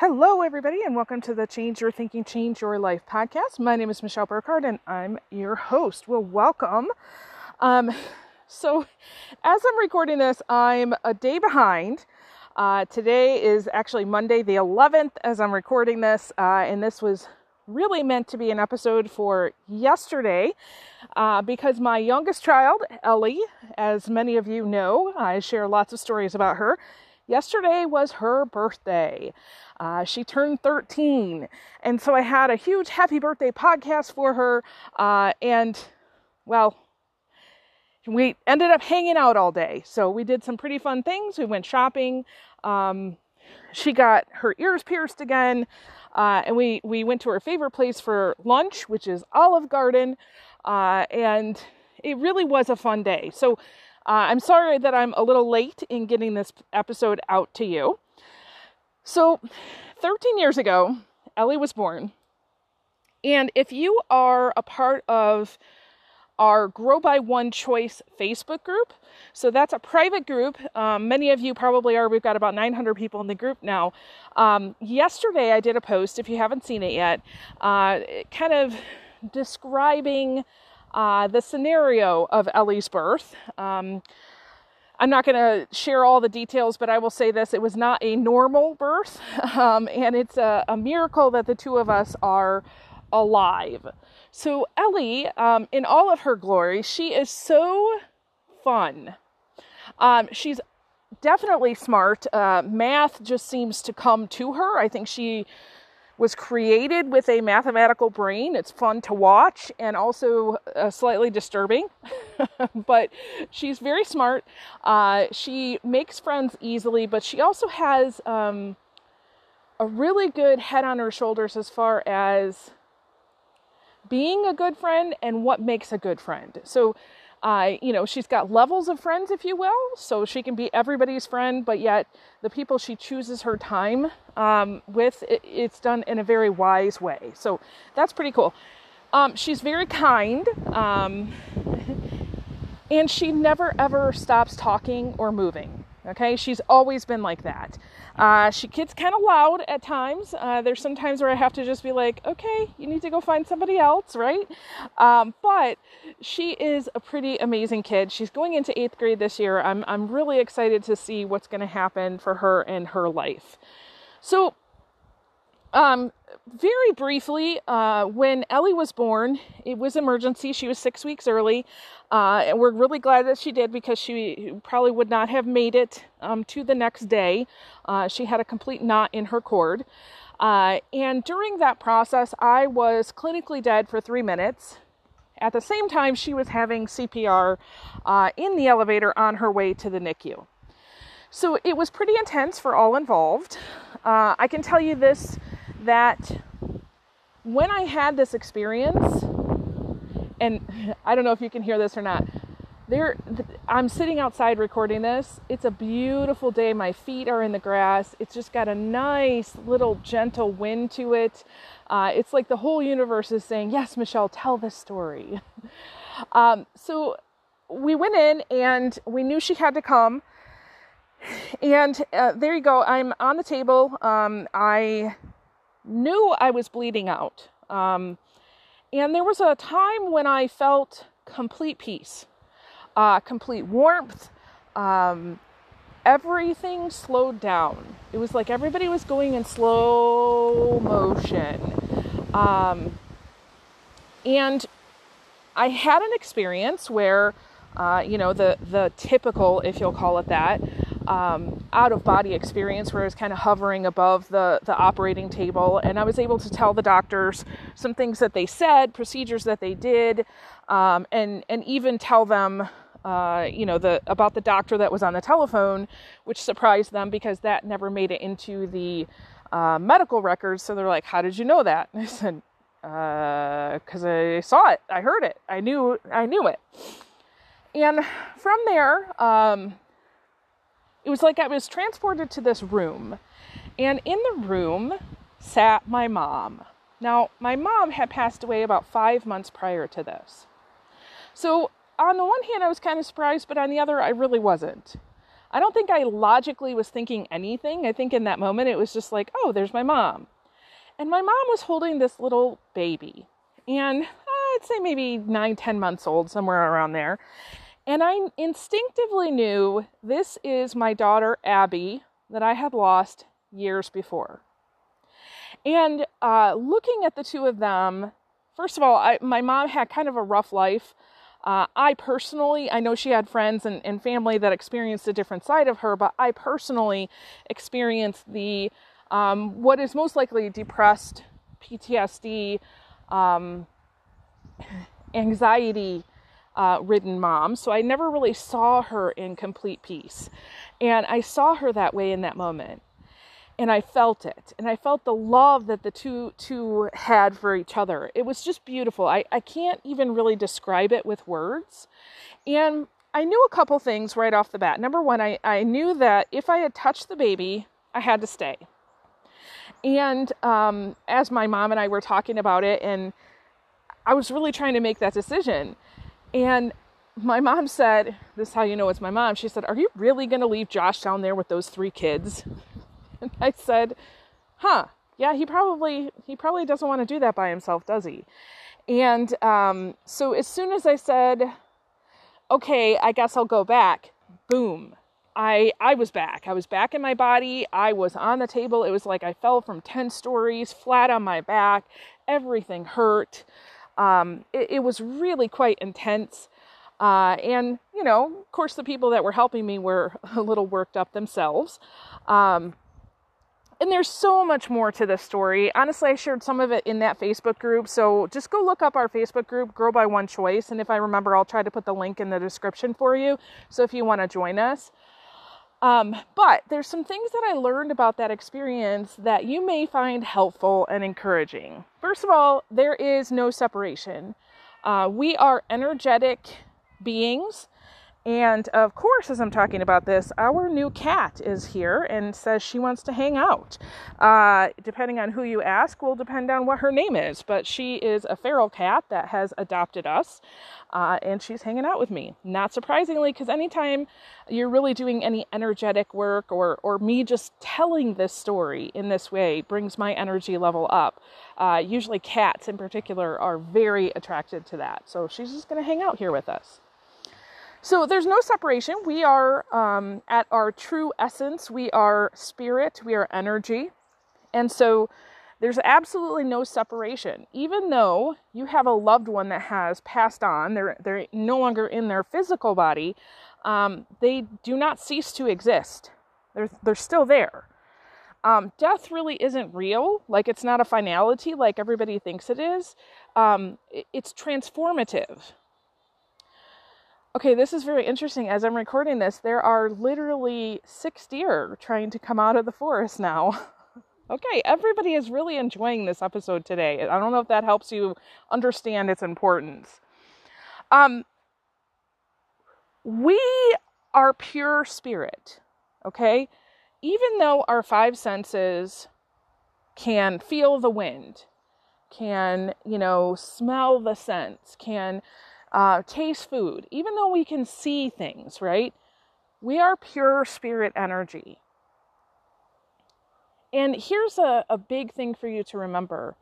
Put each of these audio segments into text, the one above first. Hello, everybody, and welcome to the Change Your Thinking, Change Your Life podcast. My name is Michelle Burkhardt, and I'm your host. Well, welcome. So as I'm recording this, I'm a day behind. Today is actually Monday the 11th as I'm recording this, and this was really meant to be an episode for yesterday because my youngest child, Ellie, as many of you know, I share lots of stories about her. Yesterday was her birthday. She turned 13. And so I had a huge happy birthday podcast for her. And well, we ended up hanging out all day. So we did some pretty fun things. We went shopping. She got her ears pierced again. And we went to her favorite place for lunch, which is Olive Garden. And it really was a fun day. So I'm sorry that I'm a little late in getting this episode out to you. So 13 years ago, Ellie was born. And if you are a part of our Grow by One Choice Facebook group, so that's a private group. Many of you probably are. We've got about 900 people in the group now. Yesterday, I did a post, if you haven't seen it yet, kind of describing the scenario of Ellie's birth. I'm not going to share all the details, but I will say this. It was not a normal birth, and it's a miracle that the two of us are alive. So Ellie, in all of her glory, she is so fun. She's definitely smart. Math just seems to come to her. I think she was created with a mathematical brain. It's fun to watch and also slightly disturbing, but she's very smart. She makes friends easily, but she also has a really good head on her shoulders as far as being a good friend and what makes a good friend. So, you know, she's got levels of friends, if you will, so she can be everybody's friend, but yet the people she chooses her time with, it's done in a very wise way. So that's pretty cool. She's very kind, and she never ever stops talking or moving. Okay, she's always been like that. She gets kind of loud at times. There's some times where I have to just be like, okay, you need to go find somebody else, right? But she is a pretty amazing kid. She's going into 8th grade this year. I'm really excited to see what's going to happen for her and her life. So, very briefly, when Ellie was born, it was emergency. She was 6 weeks early. And we're really glad that she did because she probably would not have made it, to the next day. She had a complete knot in her cord. And during that process, I was clinically dead for 3 minutes. At the same time, she was having CPR, in the elevator on her way to the NICU. So it was pretty intense for all involved. I can tell you this, that when I had this experience, and I don't know if you can hear this or not, I'm sitting outside recording this. It's a beautiful day. My feet are in the grass. It's just got a nice little gentle wind to it. It's like the whole universe is saying, yes, Michelle, tell this story. So we went in and we knew she had to come. And there you go. I'm on the table. I knew I was bleeding out. And there was a time when I felt complete peace, complete warmth. Everything slowed down. It was like everybody was going in slow motion. And I had an experience where, you know, the typical, if you'll call it that, out of body experience where I was kind of hovering above the operating table, and I was able to tell the doctors some things that they said, procedures that they did, and even tell them, you know, about the doctor that was on the telephone, which surprised them because that never made it into the medical records. So they're like, "How did you know that?" And I said, "Because I saw it, I heard it, I knew it." And from there, it was like I was transported to this room. And in the room sat my mom. Now, my mom had passed away about 5 months prior to this. So on the one hand, I was kind of surprised, but on the other, I really wasn't. I don't think I logically was thinking anything. I think in that moment it was just like, oh, there's my mom. And my mom was holding this little baby. And I'd say maybe 9-10 months old, somewhere around there. And I instinctively knew this is my daughter, Abby, that I had lost years before. And looking at the two of them, first of all, my mom had kind of a rough life. I know she had friends and family that experienced a different side of her, but I personally experienced the what is most likely depressed, PTSD, anxiety ridden mom. So I never really saw her in complete peace. And I saw her that way in that moment. And I felt it. And I felt the love that the two had for each other. It was just beautiful. I can't even really describe it with words. And I knew a couple things right off the bat. Number one, I knew that if I had touched the baby, I had to stay. And as my mom and I were talking about it, and I was really trying to make that decision. And my mom said, this is how you know it's my mom. She said, are you really going to leave Josh down there with those 3 kids? And I said, yeah, he probably doesn't want to do that by himself, does he? And so as soon as I said, okay, I guess I'll go back, boom, I was back. I was back in my body. I was on the table. It was like I fell from 10 stories flat on my back. Everything hurt. It was really quite intense. And, you know, of course, the people that were helping me were a little worked up themselves. And there's so much more to this story. Honestly, I shared some of it in that Facebook group. So just go look up our Facebook group, Grow by One Choice. And if I remember, I'll try to put the link in the description for you. So if you want to join us. But there's some things that I learned about that experience that you may find helpful and encouraging. First of all, there is no separation. We are energetic beings. And of course, as I'm talking about this, our new cat is here and says she wants to hang out. Depending on who you ask will depend on what her name is, but she is a feral cat that has adopted us, and she's hanging out with me. Not surprisingly, because anytime you're really doing any energetic work or me just telling this story in this way brings my energy level up. Usually cats in particular are very attracted to that. So she's just going to hang out here with us. So there's no separation. We are at our true essence. We are spirit. We are energy. And so there's absolutely no separation. Even though you have a loved one that has passed on, they're no longer in their physical body, they do not cease to exist. They're still there. Death really isn't real. Like, it's not a finality like everybody thinks it is. It's transformative. Okay, this is very interesting. As I'm recording this, there are literally 6 deer trying to come out of the forest now. Okay, everybody is really enjoying this episode today. I don't know if that helps you understand its importance. We are pure spirit, okay? Even though our 5 senses can feel the wind, can, you know, smell the scents, can... taste food, even though we can see things, right? We are pure spirit energy. And here's a big thing for you to remember.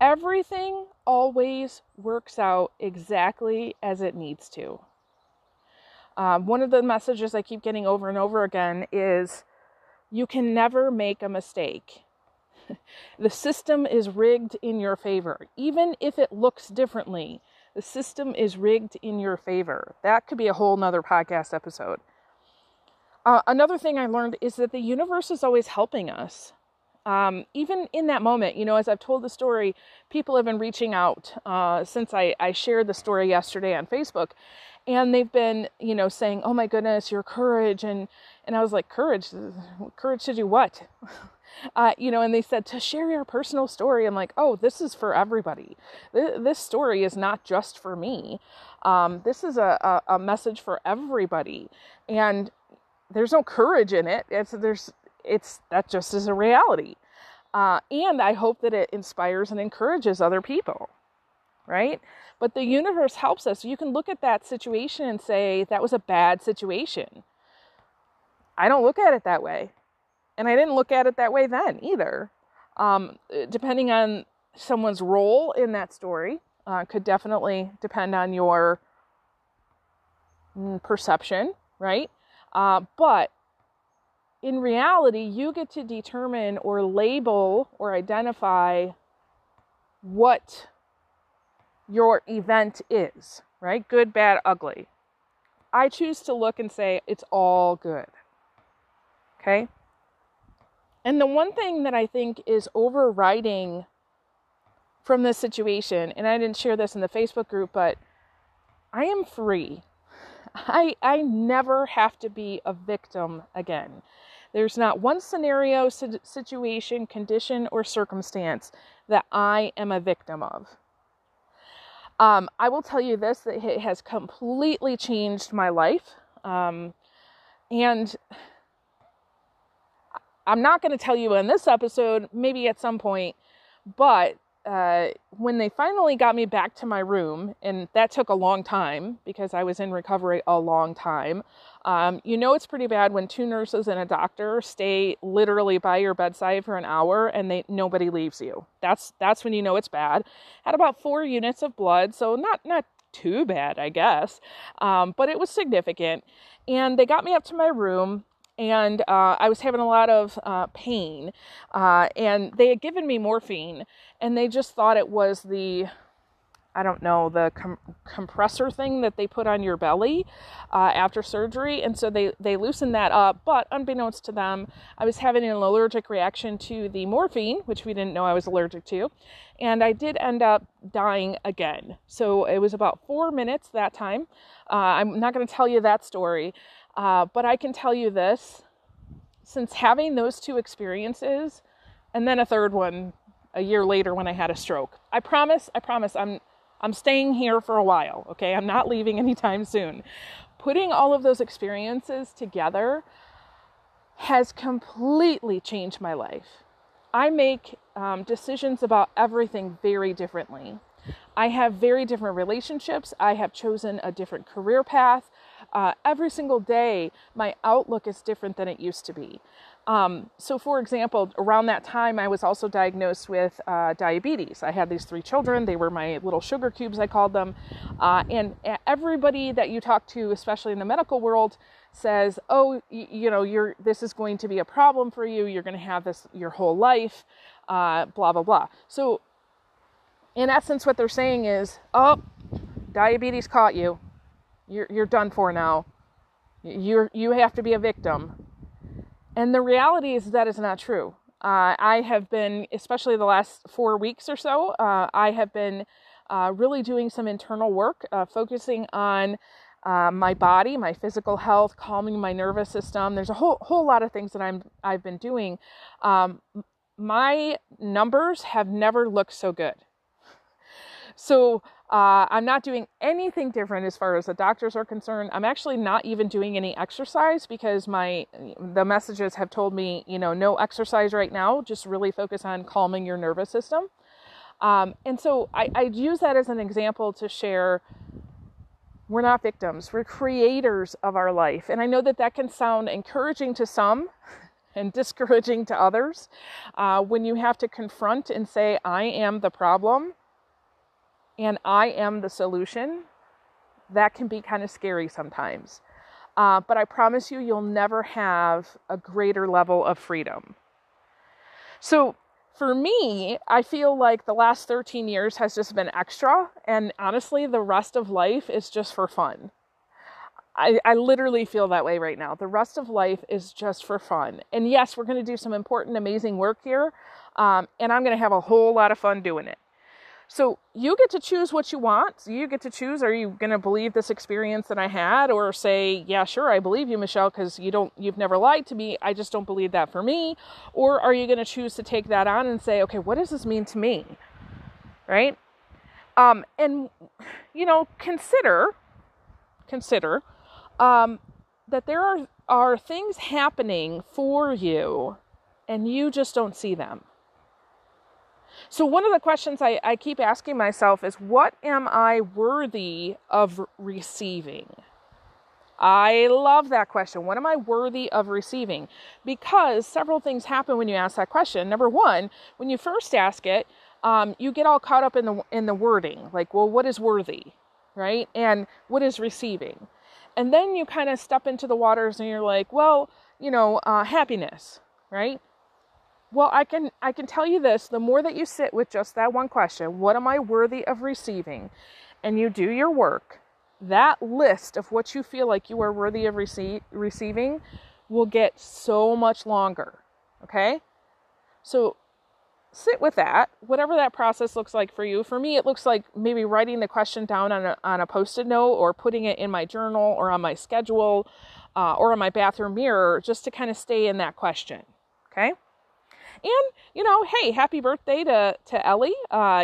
Everything always works out exactly as it needs to. One of the messages I keep getting over and over again is you can never make a mistake. The system is rigged in your favor. Even if it looks differently, the system is rigged in your favor. That could be a whole nother podcast episode. Another thing I learned is that the universe is always helping us. Even in that moment, you know, as I've told the story, people have been reaching out since I shared the story yesterday on Facebook. And they've been, you know, saying, oh my goodness, your courage. And I was like, courage to do what? You know, and they said to share your personal story. I'm like, oh, this is for everybody. This story is not just for me. This is a message for everybody, and there's no courage in it. That just is a reality. And I hope that it inspires and encourages other people. right? But the universe helps us. So you can look at that situation and say, that was a bad situation. I don't look at it that way. And I didn't look at it that way then either. Depending on someone's role in that story, could definitely depend on your perception, right? But in reality, you get to determine or label or identify what your event is, right? Good, bad, ugly. I choose to look and say it's all good, okay? And the one thing that I think is overriding from this situation, and I didn't share this in the Facebook group, but I am free. I never have to be a victim again. There's not one scenario, situation, condition, or circumstance that I am a victim of. I will tell you this, that it has completely changed my life. And I'm not going to tell you in this episode, maybe at some point, but when they finally got me back to my room, and that took a long time because I was in recovery a long time. You know, it's pretty bad when two nurses and a doctor stay literally by your bedside for an hour and nobody leaves you. That's when you know it's bad. Had about 4 units of blood, so not too bad, I guess. But it was significant, and they got me up to my room. And I was having a lot of pain, and they had given me morphine, and they just thought it was the, I don't know, the compressor thing that they put on your belly after surgery, and so they loosened that up, but unbeknownst to them, I was having an allergic reaction to the morphine, which we didn't know I was allergic to, and I did end up dying again. So it was about 4 minutes that time. I'm not going to tell you that story. But I can tell you this, since having those 2 experiences, and then a 3rd one a year later when I had a stroke, I promise I'm staying here for a while. Okay. I'm not leaving anytime soon. Putting all of those experiences together has completely changed my life. I make decisions about everything very differently. I have very different relationships. I have chosen a different career path. Every single day, my outlook is different than it used to be. So for example, around that time, I was also diagnosed with diabetes. I had these 3 children. They were my little sugar cubes, I called them. And everybody that you talk to, especially in the medical world, says, oh, you know, this is going to be a problem for you. You're going to have this your whole life, blah, blah, blah. So in essence, what they're saying is, oh, diabetes caught you. You're done for now. You have to be a victim. And the reality is that is not true. I have been, especially the last 4 weeks or so, I have been really doing some internal work, focusing on my body, my physical health, calming my nervous system. There's a whole lot of things that I've been doing. My numbers have never looked so good. So I'm not doing anything different as far as the doctors are concerned. I'm actually not even doing any exercise because the messages have told me, you know, no exercise right now, just really focus on calming your nervous system. And so I use that as an example to share, we're not victims, we're creators of our life. And I know that can sound encouraging to some and discouraging to others. When you have to confront and say, I am the problem, and I am the solution, that can be kind of scary sometimes. But I promise you, you'll never have a greater level of freedom. So for me, I feel like the last 13 years has just been extra. And honestly, the rest of life is just for fun. I literally feel that way right now. The rest of life is just for fun. And yes, we're going to do some important, amazing work here. And I'm going to have a whole lot of fun doing it. So you get to choose what you want. So you get to choose, are you going to believe this experience that I had, or say, yeah, sure, I believe you, Michelle, because you've never lied to me. I just don't believe that for me. Or are you going to choose to take that on and say, okay, what does this mean to me? Right? And you know, consider that there are things happening for you and you just don't see them. So one of the questions I keep asking myself is, what am I worthy of receiving? I love that question. What am I worthy of receiving? Because several things happen when you ask that question. Number one, when you first ask it, you get all caught up in the wording. Like, well, what is worthy, right? And what is receiving? And then you kind of step into the waters and you're like, well, happiness, right? Well, I can tell you this, the more that you sit with just that one question, what am I worthy of receiving? And you do your work, that list of what you feel like you are worthy of receiving will get so much longer, okay? So sit with that, whatever that process looks like for you. For me, it looks like maybe writing the question down on a Post-it note, or putting it in my journal or on my schedule or on my bathroom mirror, just to kind of stay in that question, okay? And, hey, happy birthday to Ellie,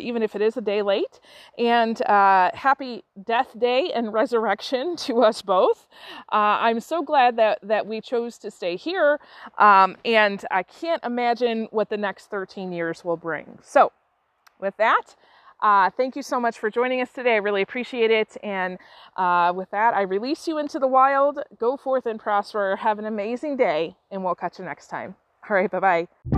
even if it is a day late. And happy death day and resurrection to us both. I'm so glad that we chose to stay here. And I can't imagine what the next 13 years will bring. So with that, thank you so much for joining us today. I really appreciate it. And with that, I release you into the wild. Go forth and prosper. Have an amazing day. And we'll catch you next time. All right, bye-bye.